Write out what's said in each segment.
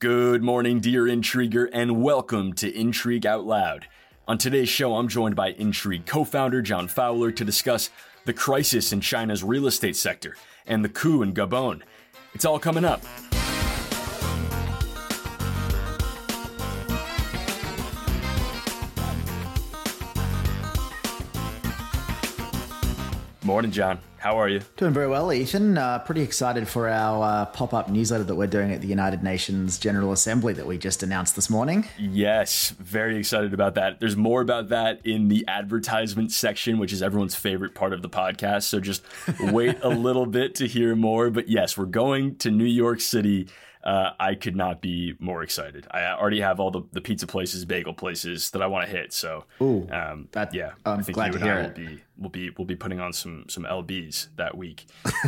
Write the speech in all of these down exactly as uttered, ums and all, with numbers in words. Good morning, dear Intriguer, and welcome to Intrigue Outloud. On today's show, I'm joined by Intrigue co-founder John Fowler to discuss the crisis in China's real estate sector and the coup in Gabon. It's all coming up. Morning, John. How are you? Doing very well, Ethan. Uh, pretty excited for our uh, pop-up newsletter that we're doing at the United Nations General Assembly that we just announced this morning. Yes, very excited about that. There's more about that in the advertisement section, which is everyone's favorite part of the podcast. So just wait a little bit to hear more. But yes, we're going to New York City. Uh, I could not be more excited. I already have all the, the pizza places, bagel places that I want to hit. So, Ooh, um, that, yeah, I'm I think glad you to and hear I will be, we'll be, we'll be putting on some, some L Bs that week.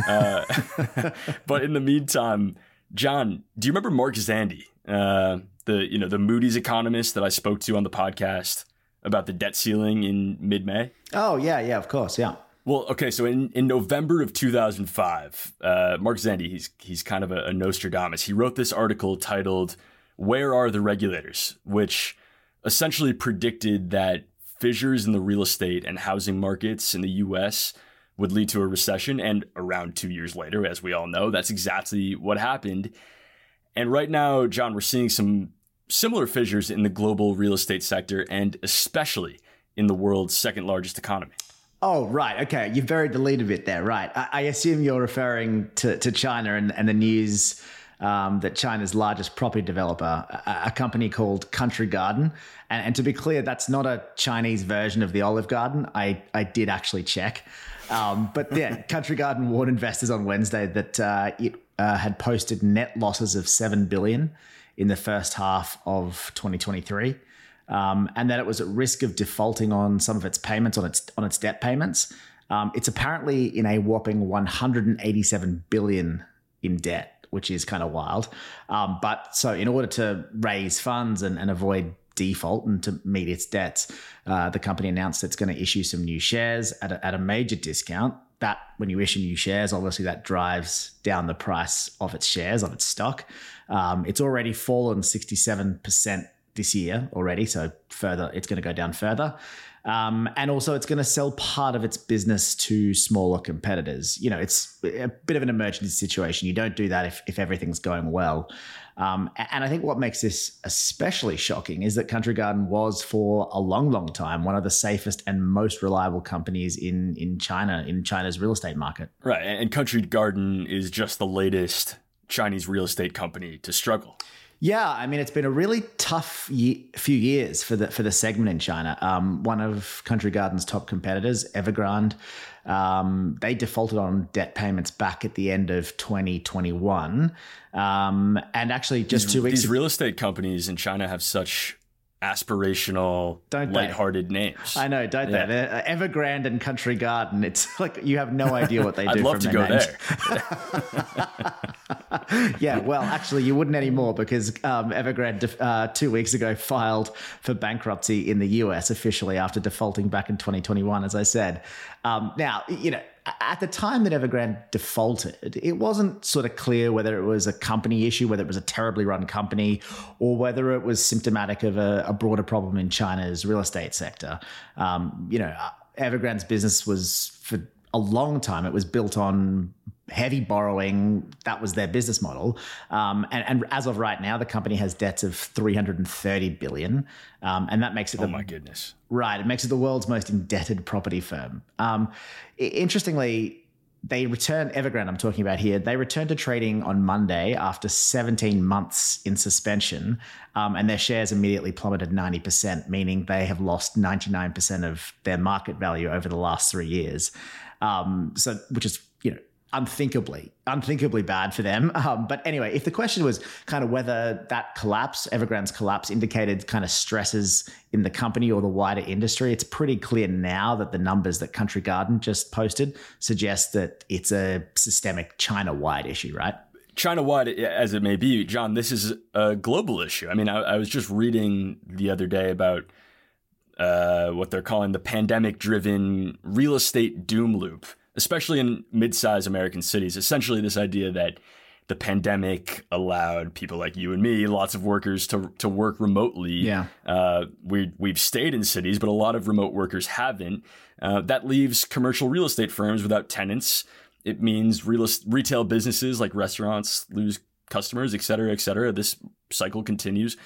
Uh, but in the meantime, John, do you remember Mark Zandi, uh, the, you know, the Moody's economist that I spoke to on the podcast about the debt ceiling in mid-May? Oh yeah. Yeah, of course. Yeah. Well, okay, so in, in November of two thousand five, uh, Mark Zandi, he's he's kind of a, a Nostradamus. He wrote this article titled, "Where Are the Regulators?" which essentially predicted that fissures in the real estate and housing markets in the U S would lead to a recession. And around two years later, as we all know, that's exactly what happened. And right now, John, we're seeing some similar fissures in the global real estate sector and especially in the world's second largest economy. Oh, right. Okay. You buried the lead a bit there. Right. I, I assume you're referring to, to China and, and the news um, that China's largest property developer, a, a company called Country Garden. And, and to be clear, that's not a Chinese version of the Olive Garden. I, I did actually check. Um, but yeah, Country Garden warned investors on Wednesday that uh, it uh, had posted net losses of seven billion dollars in the first half of twenty twenty-three. Um, and that it was at risk of defaulting on some of its payments, on its on its debt payments. Um, it's apparently in a whopping one hundred eighty-seven billion dollars in debt, which is kind of wild. Um, but so in order to raise funds and, and avoid default and to meet its debts, uh, the company announced it's going to issue some new shares at a, at a major discount. That when you issue new shares, obviously that drives down the price of its shares, of its stock. Um, it's already fallen sixty-seven percent this year already, so further it's going to go down further, um, and also it's going to sell part of its business to smaller competitors. You know, it's a bit of an emergency situation. You don't do that if, if everything's going well, um, and I think what makes this especially shocking is that Country Garden was for a long long time one of the safest and most reliable companies in in China, in China's real estate market. Right, and Country Garden is just the latest Chinese real estate company to struggle. Yeah, I mean, it's been a really tough ye- few years for the for the segment in China. Um, one of Country Garden's top competitors, Evergrande, um, they defaulted on debt payments back at the end of twenty twenty-one. Um, and actually, just these, two weeks these ago, real estate companies in China have such aspirational, don't lighthearted they? names. I know, don't yeah. they? They're Evergrande and Country Garden. It's like you have no idea what they do. I'd love from to their go names. there. Yeah, well, actually, you wouldn't anymore because um, Evergrande uh, two weeks ago filed for bankruptcy in the U S officially after defaulting back in twenty twenty-one, as I said. Um, now, you know, at the time that Evergrande defaulted, it wasn't sort of clear whether it was a company issue, whether it was a terribly run company, or whether it was symptomatic of a, a broader problem in China's real estate sector. Um, you know, Evergrande's business was, for a long time, it was built on heavy borrowing. That was their business model. Um, and, and as of right now, the company has debts of three hundred thirty billion dollars. Um, and that makes it- the, Oh my goodness. Right. It makes it the world's most indebted property firm. Um, interestingly, they returned, Evergrande I'm talking about here, they returned to trading on Monday after seventeen months in suspension, um, and their shares immediately plummeted ninety percent, meaning they have lost ninety-nine percent of their market value over the last three years. Um, so, which is, you know, unthinkably, unthinkably bad for them. Um, but anyway, if the question was kind of whether that collapse, Evergrande's collapse, indicated kind of stresses in the company or the wider industry, it's pretty clear now that the numbers that Country Garden just posted suggest that it's a systemic China-wide issue, right? China-wide as it may be, John, this is a global issue. I mean, I, I was just reading the other day about uh, what they're calling the pandemic-driven real estate doom loop, especially in mid-sized American cities. Essentially, this idea that the pandemic allowed people like you and me, lots of workers, to to work remotely. Yeah. Uh, we, we've stayed in cities, but a lot of remote workers haven't. Uh, that leaves commercial real estate firms without tenants. It means real retail businesses like restaurants lose customers, et cetera, et cetera. This cycle continues.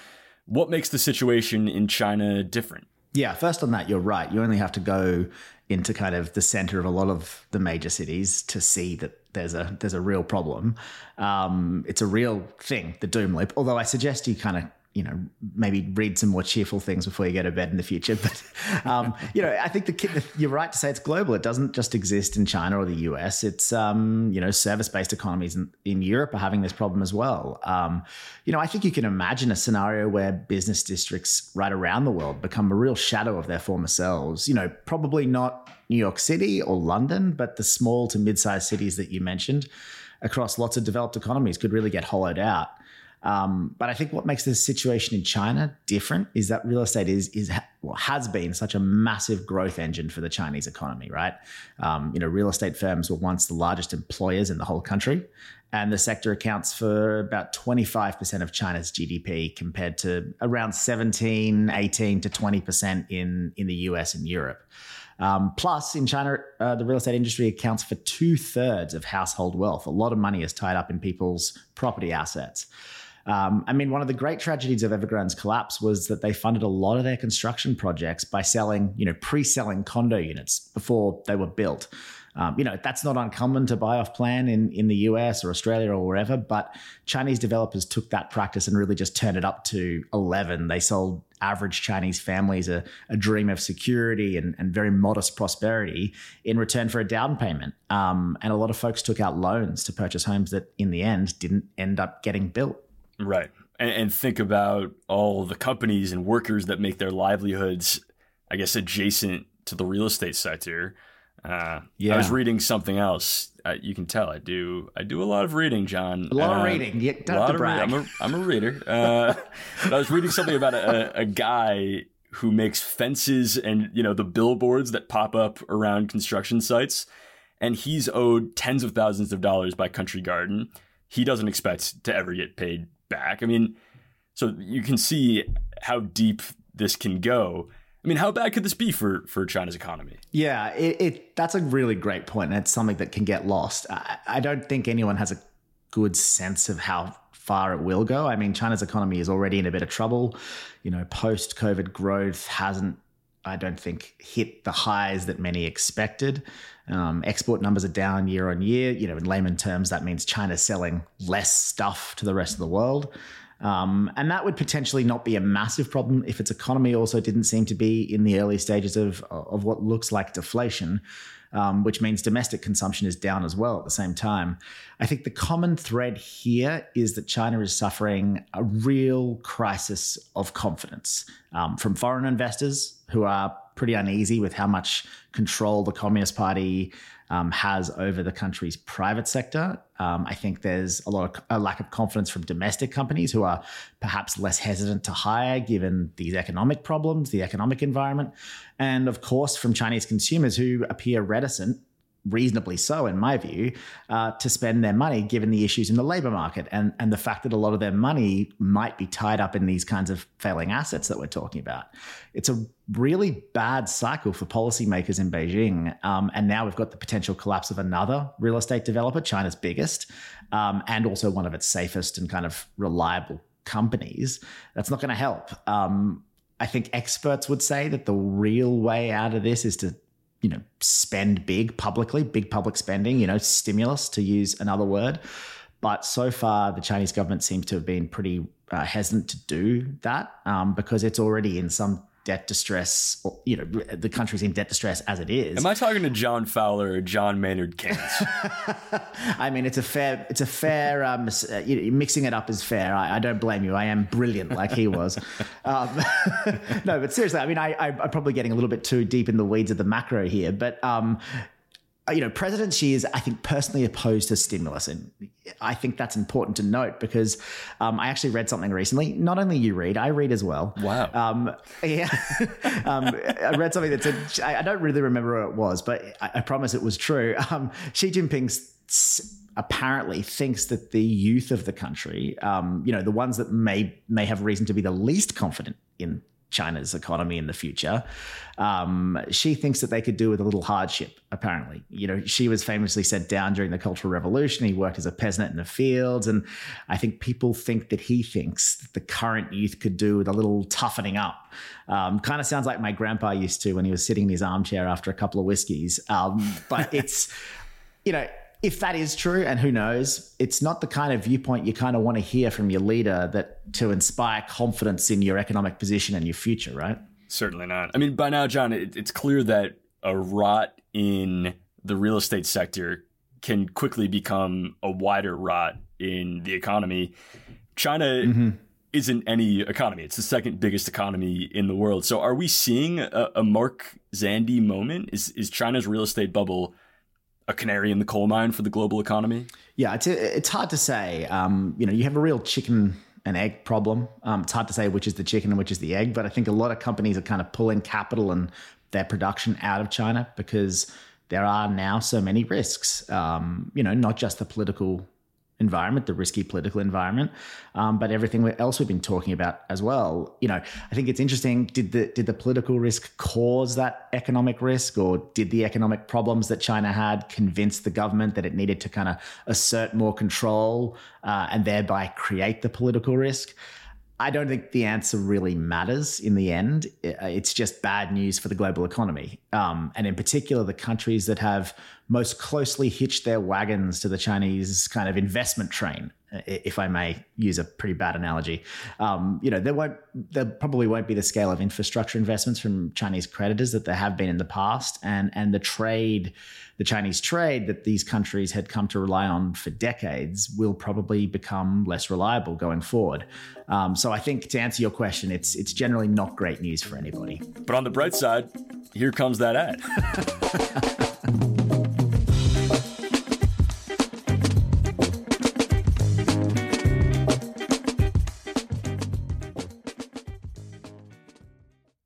What makes the situation in China different? Yeah, first on that, you're right. You only have to go into kind of the center of a lot of the major cities to see that there's a there's a real problem. Um, it's a real thing, the doom loop. Although I suggest you kind of, you know, maybe read some more cheerful things before you go to bed in the future. But, um, you know, I think the, the you're right to say it's global. It doesn't just exist in China or the U S. It's, um, you know, service-based economies in, in Europe are having this problem as well. Um, you know, I think you can imagine a scenario where business districts right around the world become a real shadow of their former selves. You know, probably not New York City or London, but the small to mid-sized cities that you mentioned across lots of developed economies could really get hollowed out. Um, but I think what makes this situation in China different is that real estate is is well, has been such a massive growth engine for the Chinese economy, right? Um, you know, real estate firms were once the largest employers in the whole country, and the sector accounts for about twenty-five percent of China's G D P compared to around seventeen, eighteen to twenty percent in, in the U S and Europe. Um, plus, in China, uh, the real estate industry accounts for two-thirds of household wealth. A lot of money is tied up in people's property assets. Um, I mean, one of the great tragedies of Evergrande's collapse was that they funded a lot of their construction projects by selling, you know, pre-selling condo units before they were built. Um, you know, that's not uncommon to buy off plan in, in the U S or Australia or wherever, but Chinese developers took that practice and really just turned it up to eleven. They sold average Chinese families a, a dream of security and, and very modest prosperity in return for a down payment. Um, and a lot of folks took out loans to purchase homes that in the end didn't end up getting built. Right. And, and think about all the companies and workers that make their livelihoods, I guess, adjacent to the real estate sector. Uh, yeah. I was reading something else. Uh, you can tell I do. I do a lot of reading, John. A lot uh, of reading. You don't have to brag. Re- I'm, a, I'm a reader. Uh, but I was reading something about a, a guy who makes fences and, you know, the billboards that pop up around construction sites, and he's owed tens of thousands of dollars by Country Garden. He doesn't expect to ever get paid back. I mean, so you can see how deep this can go. I mean, how bad could this be for, for China's economy? Yeah, it, it that's a really great point, and it's something that can get lost. I, I don't think anyone has a good sense of how far it will go. I mean, China's economy is already in a bit of trouble. You know, post-COVID growth hasn't, I don't think, hit the highs that many expected. Um, export numbers are down year on year. You know, in layman terms, that means China's selling less stuff to the rest of the world. Um, and that would potentially not be a massive problem if its economy also didn't seem to be in the early stages of, of what looks like deflation, um, which means domestic consumption is down as well at the same time. I think the common thread here is that China is suffering a real crisis of confidence, um, from foreign investors who are pretty uneasy with how much control the Communist Party Um, has over the country's private sector. Um, I think there's a lot of a lack of confidence from domestic companies who are perhaps less hesitant to hire given these economic problems, the economic environment, and of course from Chinese consumers who appear reticent, reasonably so in my view, uh, to spend their money given the issues in the labor market and, and the fact that a lot of their money might be tied up in these kinds of failing assets that we're talking about. It's a really bad cycle for policymakers in Beijing. Um, and now we've got the potential collapse of another real estate developer, China's biggest, um, and also one of its safest and kind of reliable companies. That's not going to help. Um, I think experts would say that the real way out of this is to you know, spend big publicly, big public spending, you know, stimulus to use another word. But so far, the Chinese government seems to have been pretty uh, hesitant to do that um, because it's already in some debt distress, or, you know, the country's in debt distress as it is. Am I talking to John Fowler or John Maynard Keynes? I mean, it's a fair, it's a fair, um, uh, you know, mixing it up is fair. I, I don't blame you. I am brilliant like he was. Um, no, but seriously, I mean, I, I, I'm probably getting a little bit too deep in the weeds of the macro here, but um, you know, President Xi is, I think, personally opposed to stimulus. And I think that's important to note because um, I actually read something recently. Not only you read, I read as well. Wow. Um, yeah. um, I read something that said, I don't really remember what it was, but I, I promise it was true. Um, Xi Jinping's apparently thinks that the youth of the country, um, you know, the ones that may may have reason to be the least confident in China's economy in the future, um, she thinks that they could do with a little hardship, apparently. You know, she was famously sent down during the Cultural Revolution. He worked as a peasant in the fields. And I think people think that he thinks that the current youth could do with a little toughening up. Um, kind of sounds like my grandpa used to when he was sitting in his armchair after a couple of whiskeys. Um, but it's, you know, if that is true, and who knows, it's not the kind of viewpoint you kind of want to hear from your leader that to inspire confidence in your economic position and your future, right? Certainly not. I mean, by now, John, it, it's clear that a rot in the real estate sector can quickly become a wider rot in the economy. China mm-hmm. isn't any economy. It's the second biggest economy in the world. So are we seeing a, a Mark Zandi moment? Is, is China's real estate bubble a canary in the coal mine for the global economy? Yeah, it's it's hard to say. Um, you know, you have a real chicken and egg problem. Um, it's hard to say which is the chicken and which is the egg. But I think a lot of companies are kind of pulling capital and their production out of China because there are now so many risks. Um, you know, not just the political environment, the risky political environment, um, but everything else we've been talking about as well. You know, I think it's interesting. Did the did the political risk cause that economic risk, or did the economic problems that China had convince the government that it needed to kind of assert more control uh, and thereby create the political risk? I don't think the answer really matters in the end. It's just bad news for the global economy. Um, and in particular, the countries that have most closely hitched their wagons to the Chinese kind of investment train, if I may use a pretty bad analogy. Um, you know, there won't, there probably won't be the scale of infrastructure investments from Chinese creditors that there have been in the past. And, and the trade, the Chinese trade that these countries had come to rely on for decades will probably become less reliable going forward. Um, so I think to answer your question, it's it's generally not great news for anybody. But on the bright side, here comes that ad.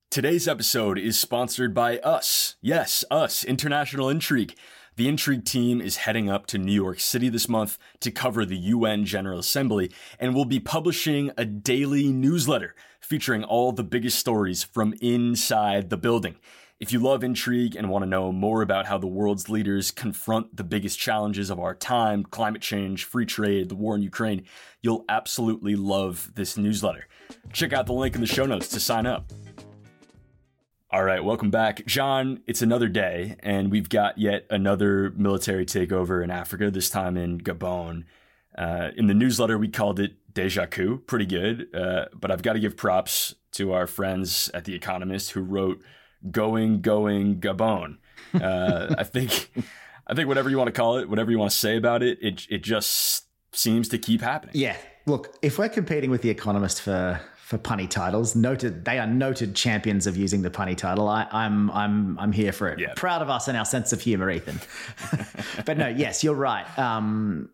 Today's episode is sponsored by us. Yes, us, International Intrigue. The Intrigue team is heading up to New York City this month to cover the U N General Assembly, and we'll be publishing a daily newsletter featuring all the biggest stories from inside the building. If you love Intrigue and want to know more about how the world's leaders confront the biggest challenges of our time, climate change, free trade, the war in Ukraine, you'll absolutely love this newsletter. Check out the link in the show notes to sign up. All right, welcome back. John, it's another day, and we've got yet another military takeover in Africa, this time in Gabon. Uh, in the newsletter, we called it Deja Coup. Pretty good, uh, but I've got to give props to our friends at The Economist who wrote Going, Going, Gabon. Uh, I think I think whatever you want to call it, whatever you want to say about it, it, it just seems to keep happening. Yeah, look, if we're competing with The Economist for... for punny titles, noted they are noted champions of using the punny title. I, I'm I'm I'm here for it. Yeah. Proud of us and our sense of humor, Ethan. But no, yes, you're right. Um,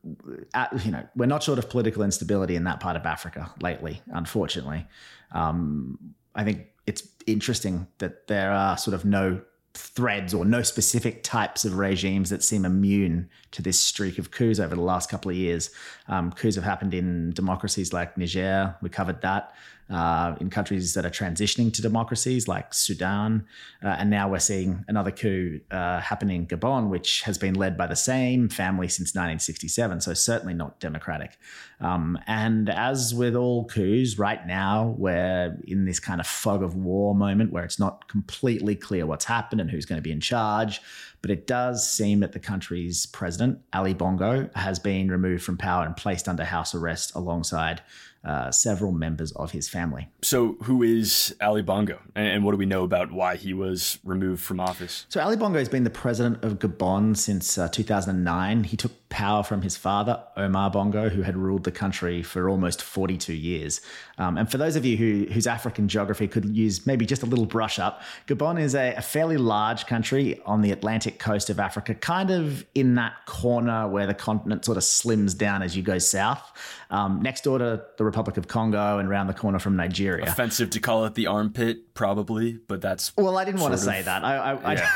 uh, you know, we're not short of political instability in that part of Africa lately, unfortunately. Um, I think it's interesting that there are sort of no threads or no specific types of regimes that seem immune to this streak of coups over the last couple of years. Um, coups have happened in democracies like Niger. We covered that. Uh, in countries that are transitioning to democracies like Sudan. Uh, and now we're seeing another coup uh, happening in Gabon, which has been led by the same family since nineteen sixty-seven, so certainly not democratic. Um, and as with all coups, right now we're in this kind of fog of war moment where it's not completely clear what's happened and who's going to be in charge. But it does seem that the country's president, Ali Bongo, has been removed from power and placed under house arrest alongside uh, several members of his family. So who is Ali Bongo, and what do we know about why he was removed from office? So Ali Bongo has been the president of Gabon since uh, two thousand nine. He took power from his father, Omar Bongo, who had ruled the country for almost forty-two years. Um, and for those of you who, whose African geography could use maybe just a little brush up, Gabon is a, a fairly large country on the Atlantic coast of Africa, kind of in that corner where the continent sort of slims down as you go south, um, next door to the Republic of Congo and round the corner from Nigeria. Offensive to call it the armpit, probably, but that's... Well, I didn't want to say that. I... I, yeah. I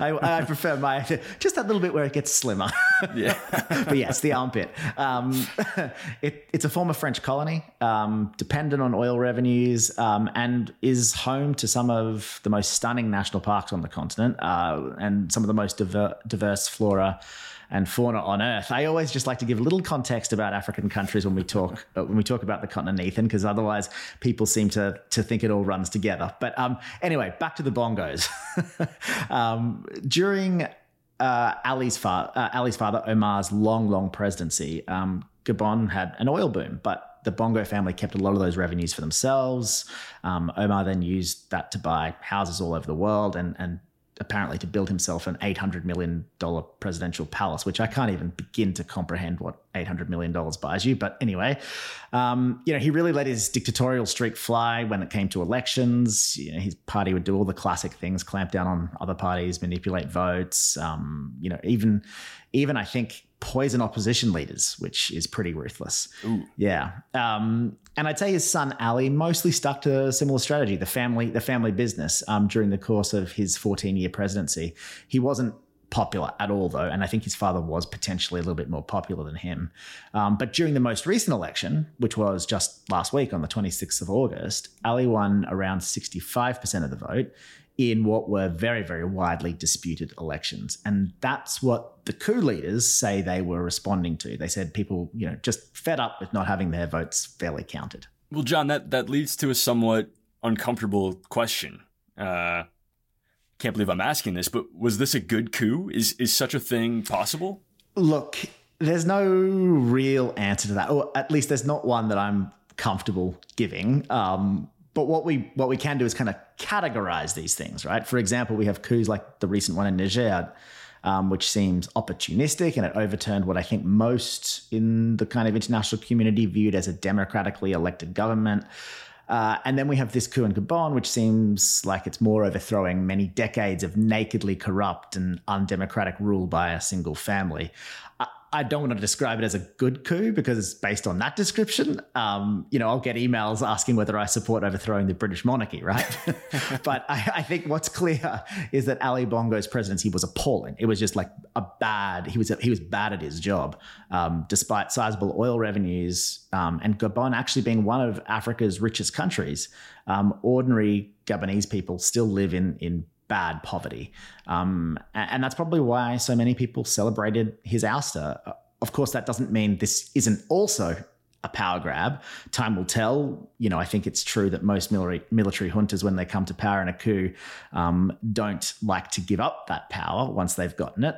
I, I prefer my, just that little bit where it gets slimmer. Yeah. But yes, the armpit. Um, it, it's a former French colony, um, dependent on oil revenues, um, and is home to some of the most stunning national parks on the continent, uh, and some of the most diver- diverse flora and fauna on Earth. I always just like to give a little context about African countries when we talk when we talk about the continent, Ethan, because otherwise people seem to to think it all runs together. But um, anyway, back to the Bongos. um, during uh, Ali's, fa- uh, Ali's father, Omar's long, long presidency, um, Gabon had an oil boom, but the Bongo family kept a lot of those revenues for themselves. Um, Omar then used that to buy houses all over the world and and. apparently to build himself an eight hundred million dollars presidential palace, which I can't even begin to comprehend what eight hundred million dollars buys you. But anyway, um, you know, he really let his dictatorial streak fly when it came to elections. You know, his party would do all the classic things, clamp down on other parties, manipulate votes, um, you know, even, even I think poison opposition leaders, which is pretty ruthless. Ooh. Yeah. Um, and I'd say his son, Ali, mostly stuck to a similar strategy, the family the family business, um, during the course of his fourteen-year presidency. He wasn't popular at all, though, and I think his father was potentially a little bit more popular than him. Um, but during the most recent election, which was just last week on the twenty-sixth of August, Ali won around sixty-five percent of the vote in what were very, very widely disputed elections. And that's what the coup leaders say they were responding to. They said people, you know, just fed up with not having their votes fairly counted. Well, John, that, that leads to a somewhat uncomfortable question. Uh, can't believe I'm asking this, but was this a good coup? Is is such a thing possible? Look, there's no real answer to that, or at least there's not one that I'm comfortable giving. Um, But what we what we can do is kind of categorize these things, right? For example, we have coups like the recent one in Niger, um, which seems opportunistic, and it overturned what I think most in the kind of international community viewed as a democratically elected government. Uh, and then we have this coup in Gabon, which seems like it's more overthrowing many decades of nakedly corrupt and undemocratic rule by a single family. Uh, I don't want to describe it as a good coup because based on that description, um, you know, I'll get emails asking whether I support overthrowing the British monarchy, right? But I, I think what's clear is that Ali Bongo's presidency was appalling. It was just like a bad, he was he was bad at his job, um, despite sizable oil revenues um, and Gabon actually being one of Africa's richest countries. Um, ordinary Gabonese people still live in in bad poverty. Um, and that's probably why so many people celebrated his ouster. Of course, that doesn't mean this isn't also a power grab. Time will tell. You know, I think it's true that most military, military juntas, when they come to power in a coup, um, don't like to give up that power once they've gotten it.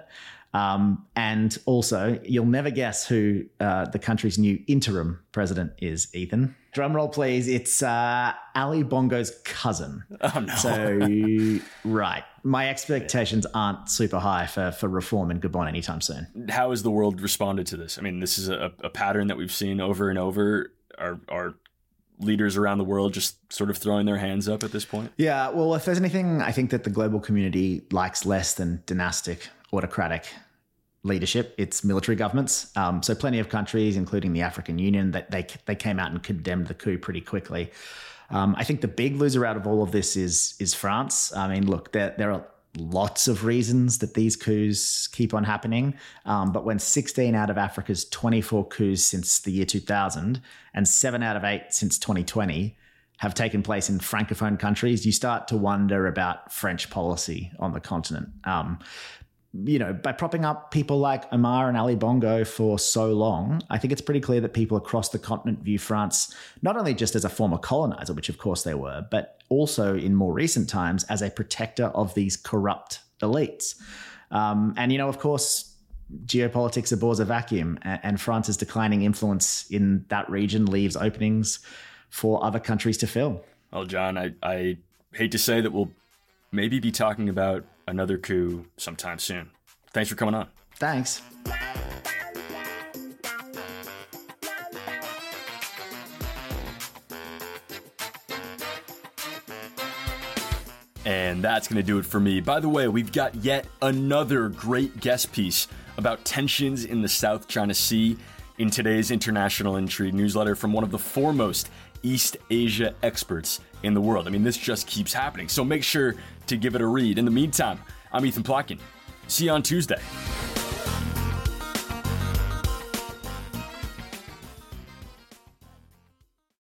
Um, and also, you'll never guess who uh, the country's new interim president is, Ethan. Drum roll, please. It's uh, Ali Bongo's cousin. Oh, no. So, right. My expectations aren't super high for, for reform in Gabon anytime soon. How has the world responded to this? I mean, this is a, a pattern that we've seen over and over. Our, our leaders around the world just sort of throwing their hands up at this point? Yeah, well, if there's anything I think that the global community likes less than dynastic autocratic leadership, it's military governments. Um, so plenty of countries, including the African Union, that they they came out and condemned the coup pretty quickly. Um, I think the big loser out of all of this is is France. I mean, look, there there are lots of reasons that these coups keep on happening. Um, but when sixteen out of Africa's twenty-four coups since the year two thousand and seven out of eight since twenty twenty have taken place in Francophone countries, you start to wonder about French policy on the continent. Um, You know, by propping up people like Omar and Ali Bongo for so long, I think it's pretty clear that people across the continent view France not only just as a former colonizer, which of course they were, but also in more recent times as a protector of these corrupt elites. Um, and, you know, of course, geopolitics abhors a vacuum, and France's declining influence in that region leaves openings for other countries to fill. Well, John, I, I hate to say that we'll maybe be talking about another coup sometime soon. Thanks for coming on. Thanks. And that's going to do it for me. By the way, we've got yet another great guest piece about tensions in the South China Sea in today's International Intrigue newsletter from one of the foremost East Asia experts in the world. I mean, this just keeps happening. So make sure to give it a read. In the meantime, I'm Ethan Plotkin. See you on Tuesday.